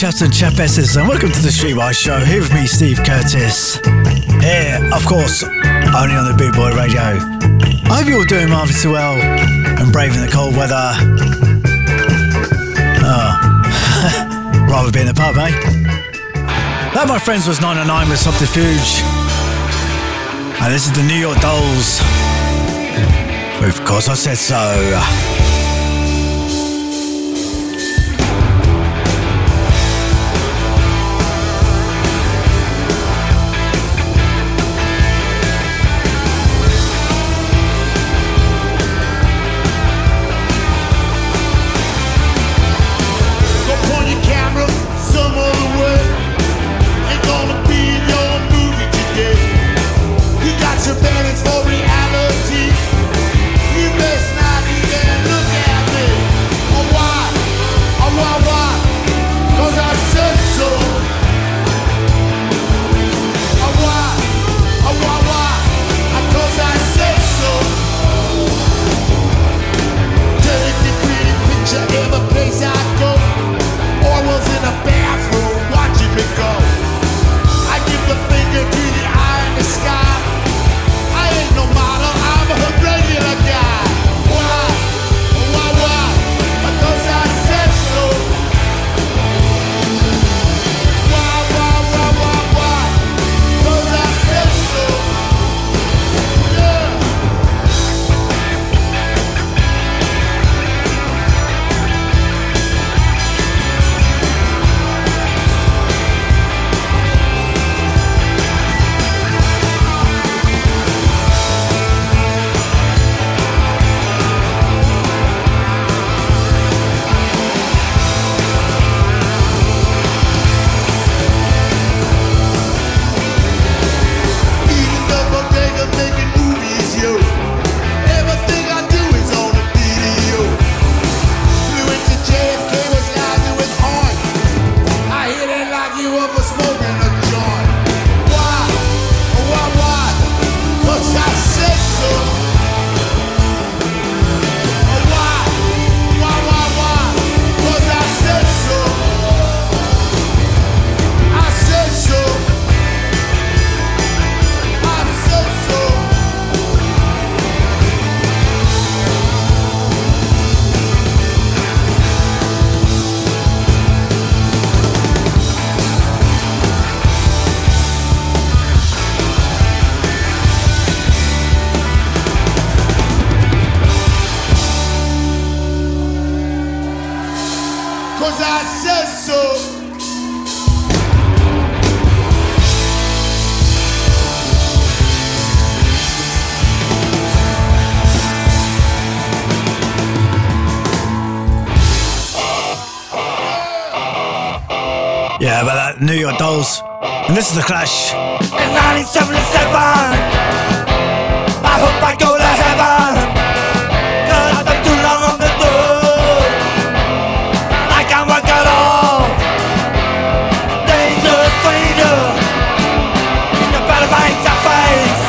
Captain Chepesses, and welcome to the Streetwise Show. Here with me, Steve Curtis. Here, of course, only on the Boot Boy Radio. I hope you're all doing marvellously well and braving the cold weather. Oh, rather be in the pub, eh? That, my friends, was 909 with Subterfuge. And this is the New York Dolls. Of course, I said so. 'cause I said so. Yeah, but that New York Dolls. And this is The Clash. In 1977, I hope I go to heaven. Cause I've been too long on the road. I can't work at all. Dangerous stranger. You better find your face.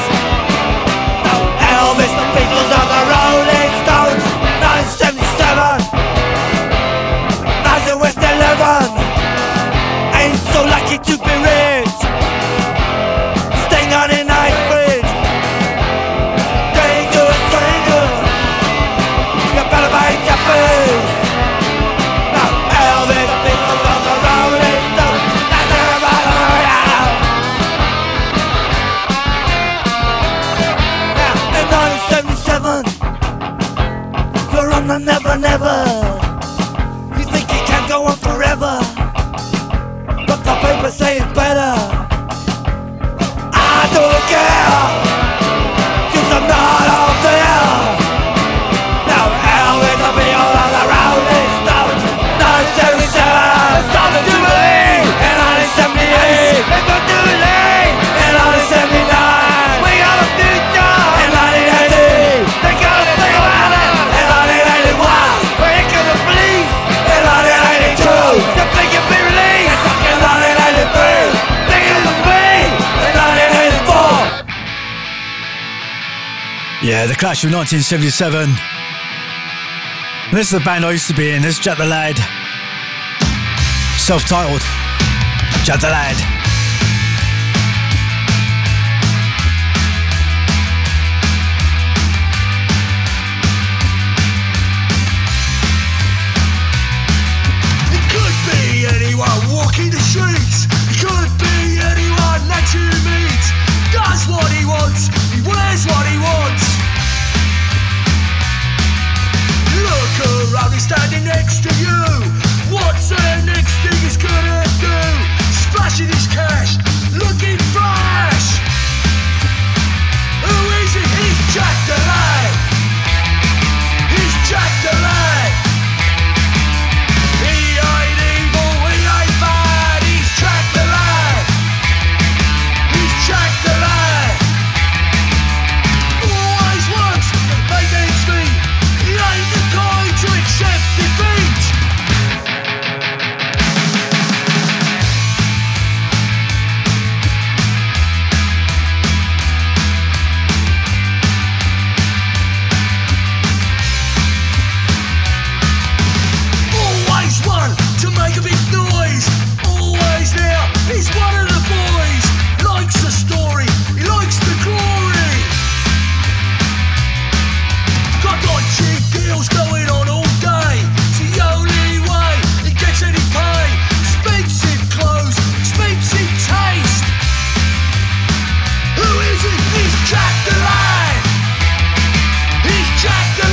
Now Elvis, the Beatles are the Rolling Stones. 1977, that's in West 11. Ain't so lucky to be rich. Staying on a nice bridge. Dangerous stranger. You better find your face. Now Elvis, the Beatles are the Rolling Stones. That's everybody around. Now in 1977, you're on the never, never. You think you can't go on forever. The paper say it's better. I don't care, 'cause I'm not out there. Now Elvis will be all on the Rolling Stones. 1977, something to believe. And 1978, it's not too late. And 1979, we got a future. And 1980, they got a thing about it. And 1981, we're here 'cause the police. And 1982, the thing can be released. Yeah, The Clash of 1977. This is the band I used to be in. This is Jack the Lad. Self-titled Jack the Lad. Walking the streets, it could be anyone that you meet. Does what he wants, he wears what he wants. Look around, he's standing next to you. What's the next thing he's gonna do? Splashing his cash, looking fresh. Who is it? He's Jack the Lad. He's Jack the Lad. Jack the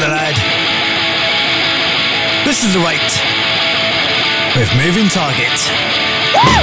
Lad. This is The Right with Moving Target. Woo!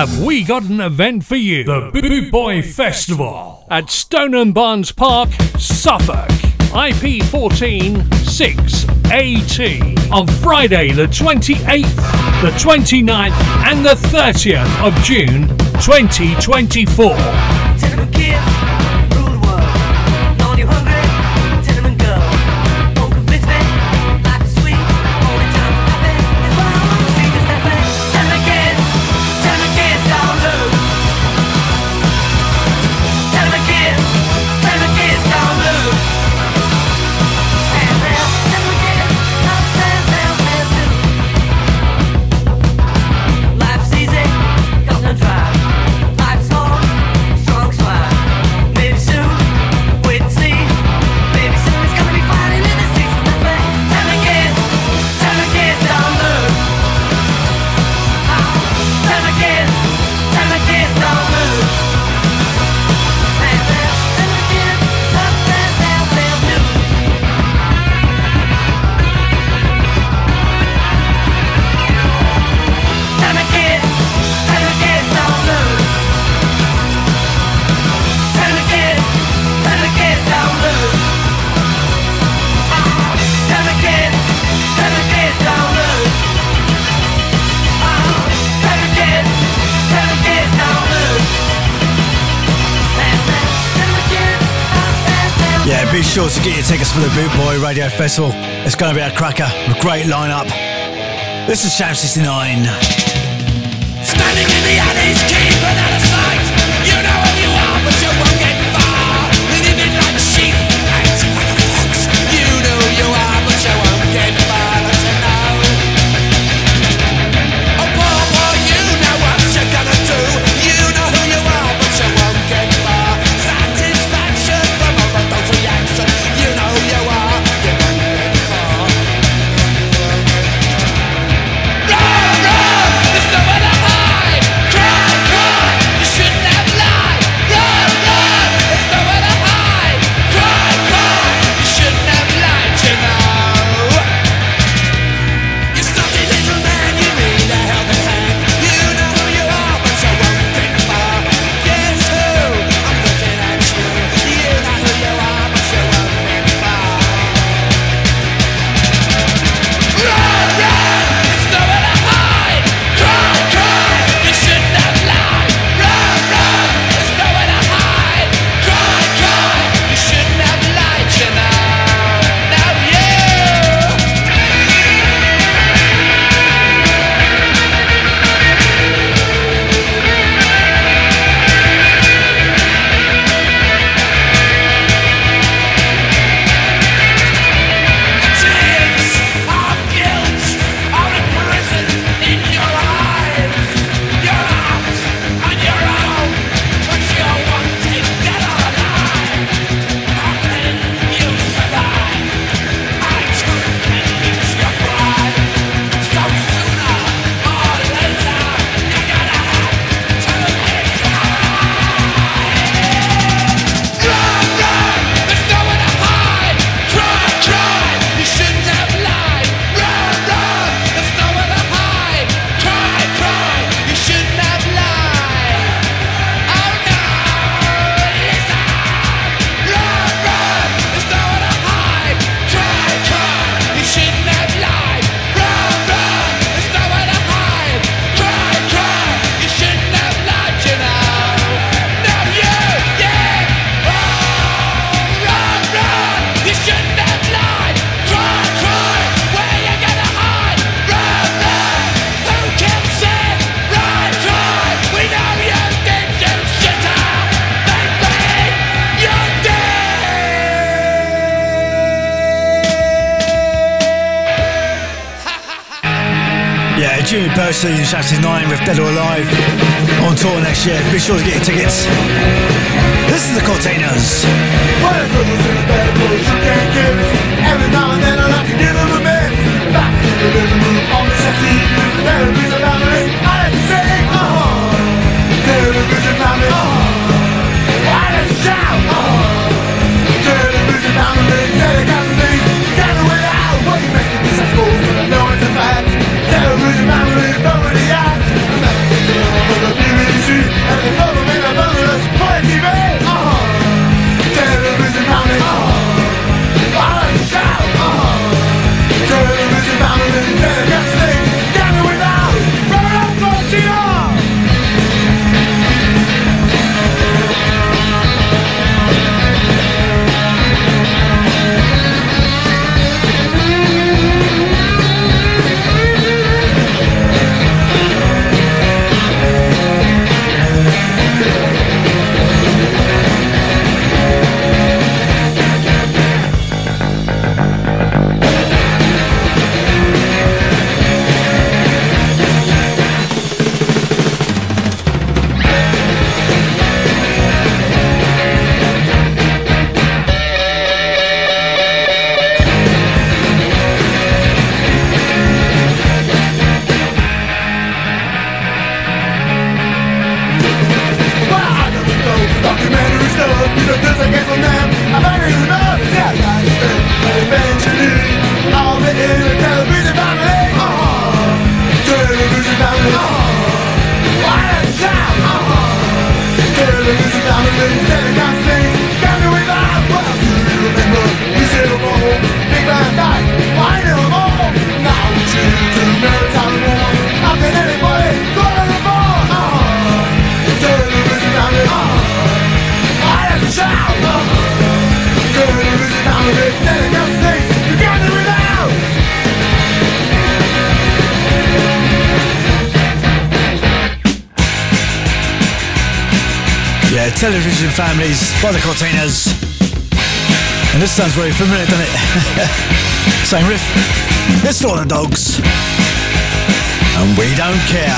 have we got an event for you. The Boot Boy Festival at Stoneham Barnes Park, Suffolk, IP 14 6AT, on Friday the 28th, the 29th and the 30th of June 2024. Sure to get your tickets for the Boot Boy Radio Festival. It's going to be a cracker, a great lineup. This is Champ 69. Standing in the alleys, keeping out of sight. You know who you are, but you won't get far. Living like sheep, acting like a fox. You know who you are, but you won't get far. Don't you know? Oh, poor boy, you know what you're gonna do. You know who you are, but you won't get far. Chelsea and Sham 69 with Dead or Alive on tour next year. Be sure to get your tickets. This is the Cortinas. Well, the bad boys you can't get. Every now and then I like to get on the bed. Back in the living room on the settee. There is a family. I like to say, oh, there is a family. Oh, I like to shout. Oh, there is a family. There is a family. Get away out. What you making this? I suppose I know it's a fact. There is a family. Nobody asked. Television Families by the Cortinas. And this sounds very familiar, doesn't it? Same riff. It's all the dogs. And we don't care.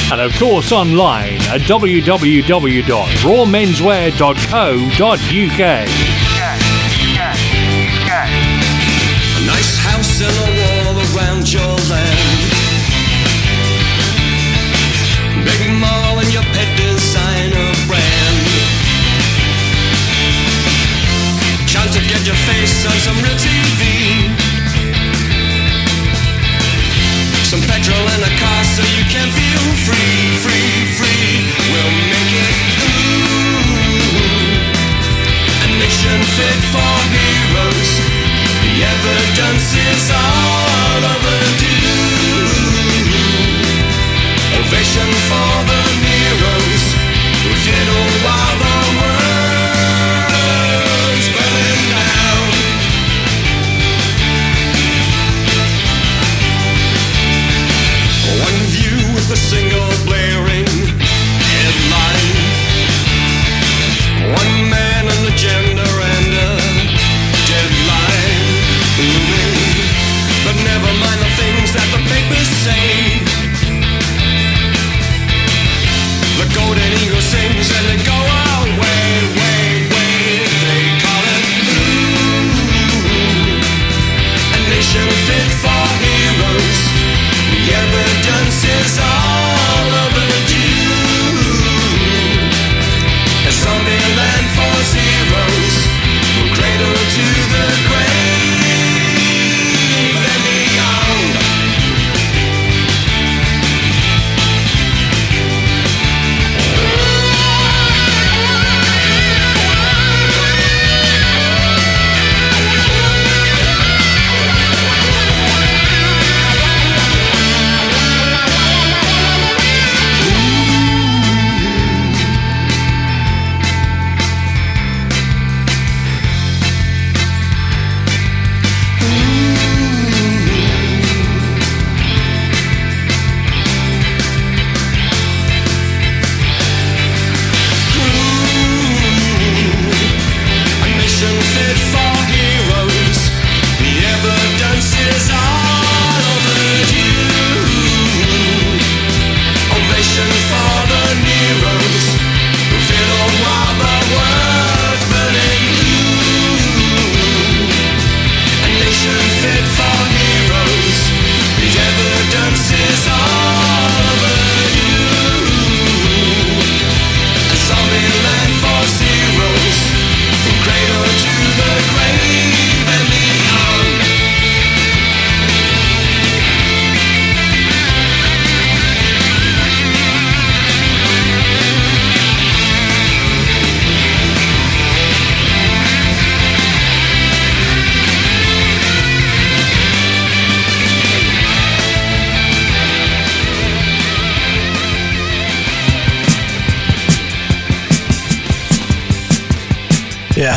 And of course online at www.rawmenswear.co.uk. A nice house and a wall around your land. Big mall and your pet designer brand. Chance to get your face on some real TV. Some petrol and a car so you can feel free, free, free. We'll make it, ooh, a nation fit for heroes. The evidence is all overdue. Ovation for the heroes who fiddle while the world's burning down. A single blaring headline. One man, an agenda and a deadline. Booming. But never mind the things that the papers say. The golden eagle sings and they go on.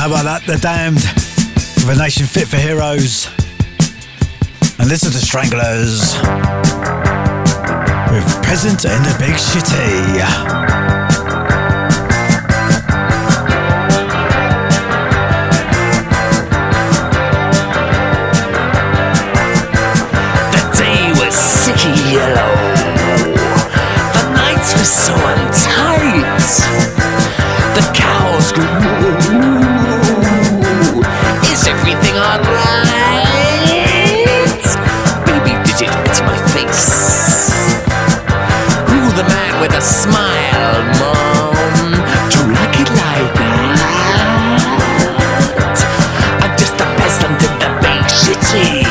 How about that? The Damned with A Nation Fit for Heroes. And this is The Stranglers with Peasant and the Big Shitty. Yellow. The nights were so untight. The cows grew moo. Is everything alright? Baby did it to my face. Who the man with a smile, Mom? Do you like it like that? I'm just a peasant in the big city.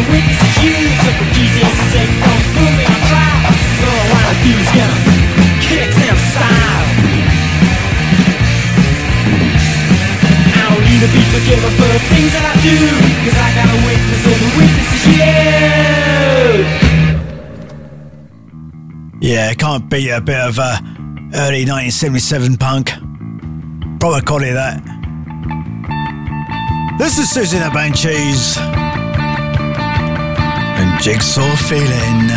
Witness you. the things that I do, cause I got a witness and the witness is you. Yeah, can't beat a bit of early 1977 punk. Probably call it that. This is Siouxsie and the Banshees and Jigsaw Feeling.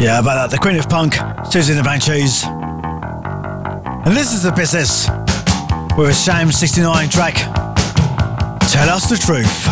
Yeah, about that, the Queen of Punk, Siouxsie and the Banshees. And this is The Business with a Sham 69 track, Tell Us the Truth.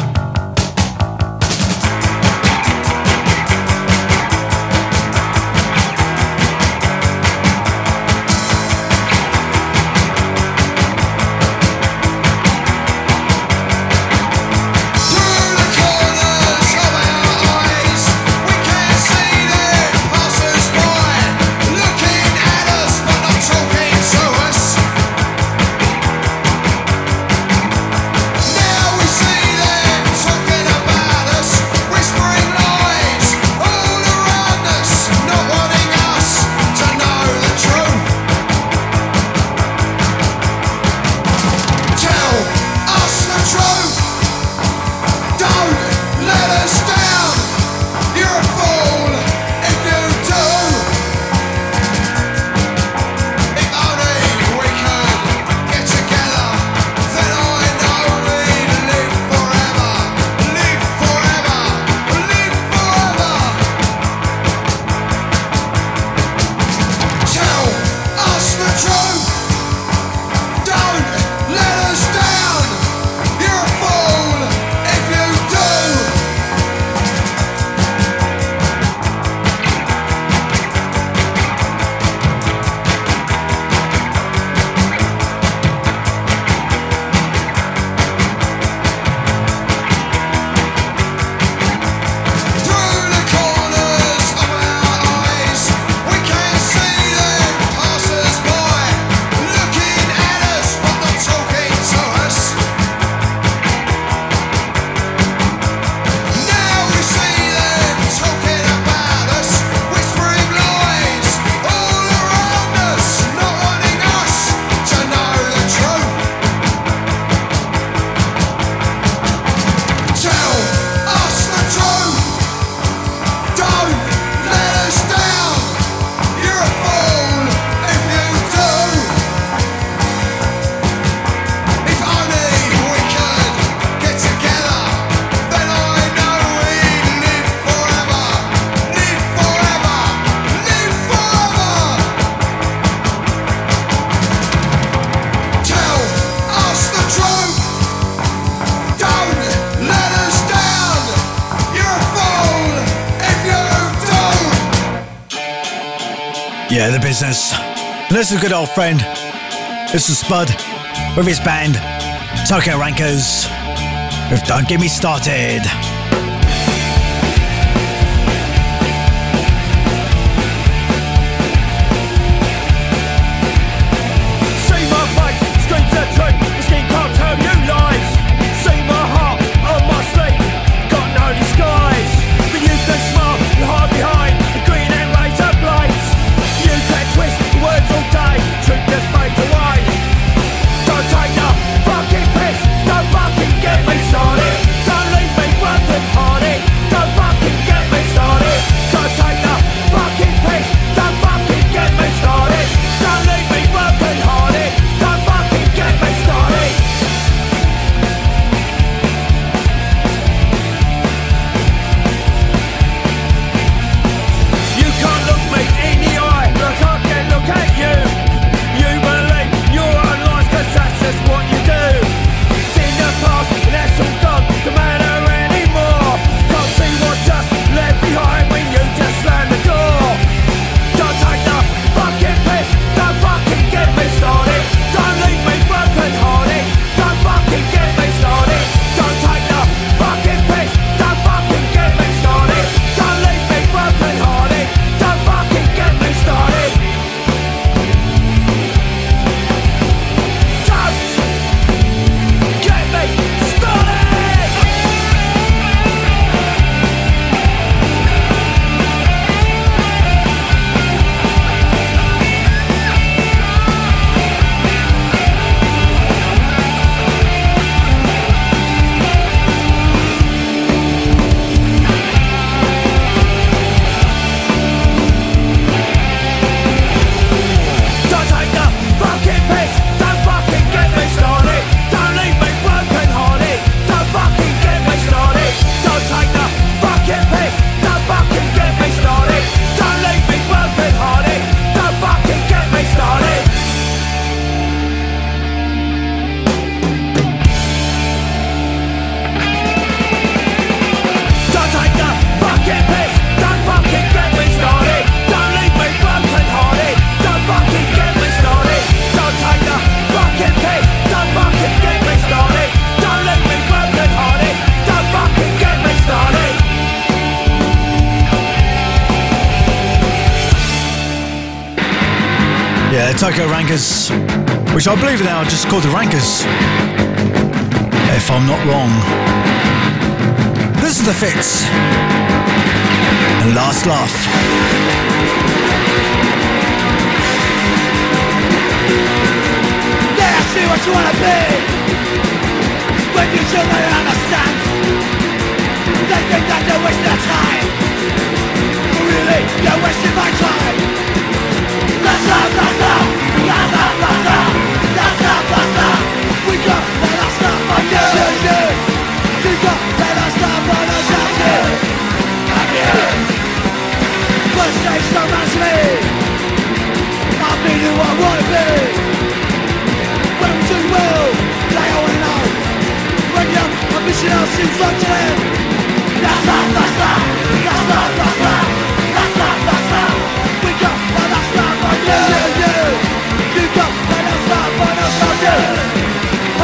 Yeah, the business. And this is a good old friend. This is Spud with his band, Tokyo Rankers, with Don't Get Me Started. Tokyo Rankers, which I believe now are just called the Rankers, if I'm not wrong. This is the Fits, and Last Laugh. Yeah, I see what you wanna be, when you children understand, they think that they waste their time, but really, they're wasting my time.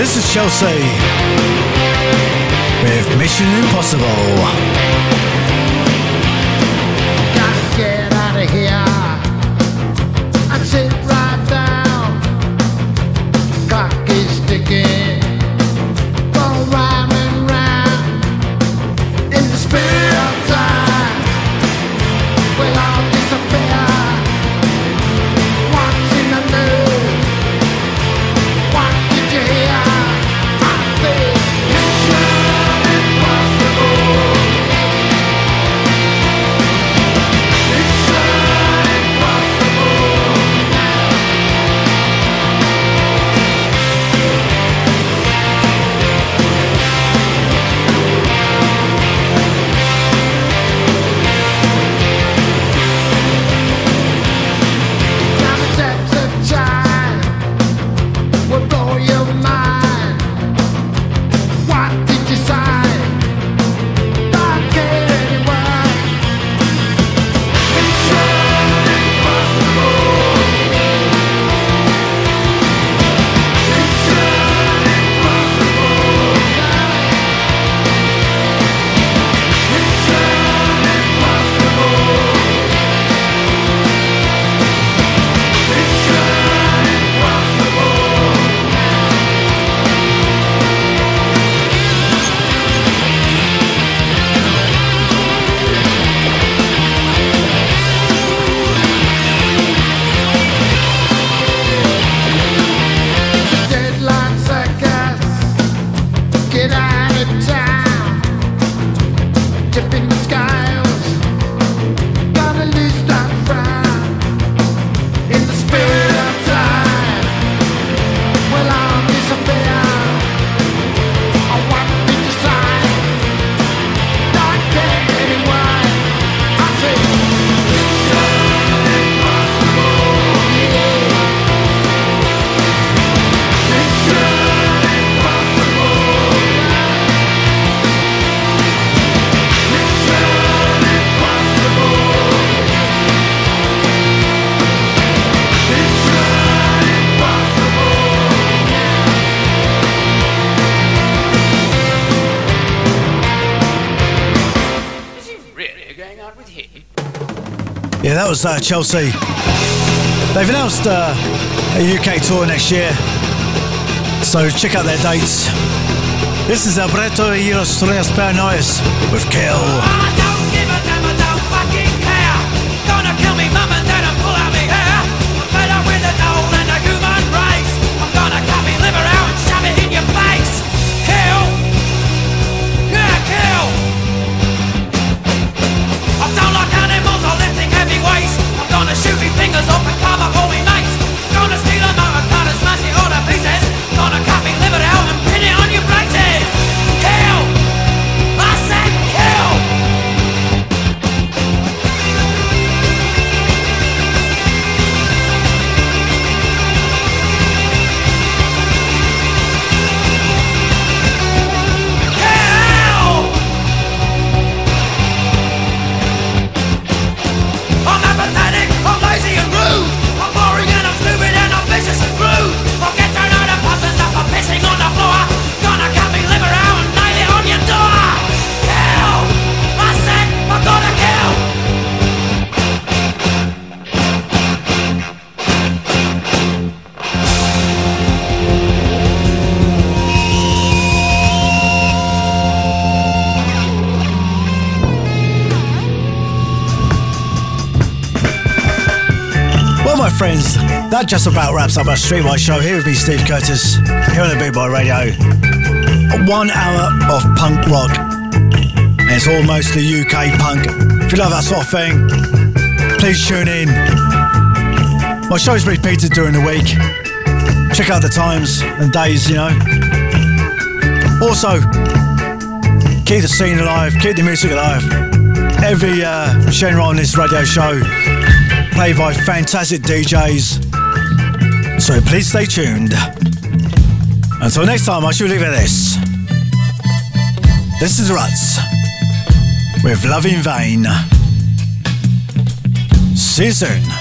This is Chelsea with Mission Impossible. Gotta get out of here. I sit right down. Clock is ticking. Don't rhyme and round. In the spirit of time, we'll all disappear. What's in the news? What did you hear? I feel Mission Impossible. Mission Impossible. Down the depths of time, we'll blow your mind. What did you sign? Don't get anyone. Mission Impossible. It's a deadline circus. Get out of town. Tipping the scales. Gotta lose that frown. In the spirit of time, we'll all disappear. Oh, what did you sign? Don't get anyone. I say Mission Impossible. Is he really going out with him? Yeah, that was Chelsea. They've announced a UK tour next year, so check out their dates. This is Alberto e los Reyes Paranais with Kill. I don't give a damn, I don't fucking care. Gonna kill me mum and dad and pull out me hair. I'm fed up with the doll and the human race. I'm gonna cut me liver out and shove it in your face. Kill, yeah, kill. I don't like animals, I lifting heavy weights. I'm gonna shoot me fingers off and carve up all me mates. Gonna steal a motor car and smash it all to pieces. Gonna cut me liver out and pin it on your braces. Kill, I said kill. Kill. I'm apathetic, I'm lazy and rude. I'm boring and I'm stupid and I'm vicious and rude. I'll get thrown out of pubs and stuff, I'm pissing on the floor. Gonna cut me liver out and nail it on your door. Kill! I said I'm gonna kill! Well, my friends, that just about wraps up our Streetwise show. Here with me, Steve Curtis, here on the Boot Boy Radio. 1 hour of punk rock, and it's all mostly UK punk. If you love that sort of thing, please tune in. My show's repeated during the week. Check out the times and days, you know. Also, keep the scene alive, keep the music alive. Every genre on this radio show played by fantastic DJs. So please stay tuned. Until next time, I shall leave it this. This is Ruts with Love in Vain. See you soon.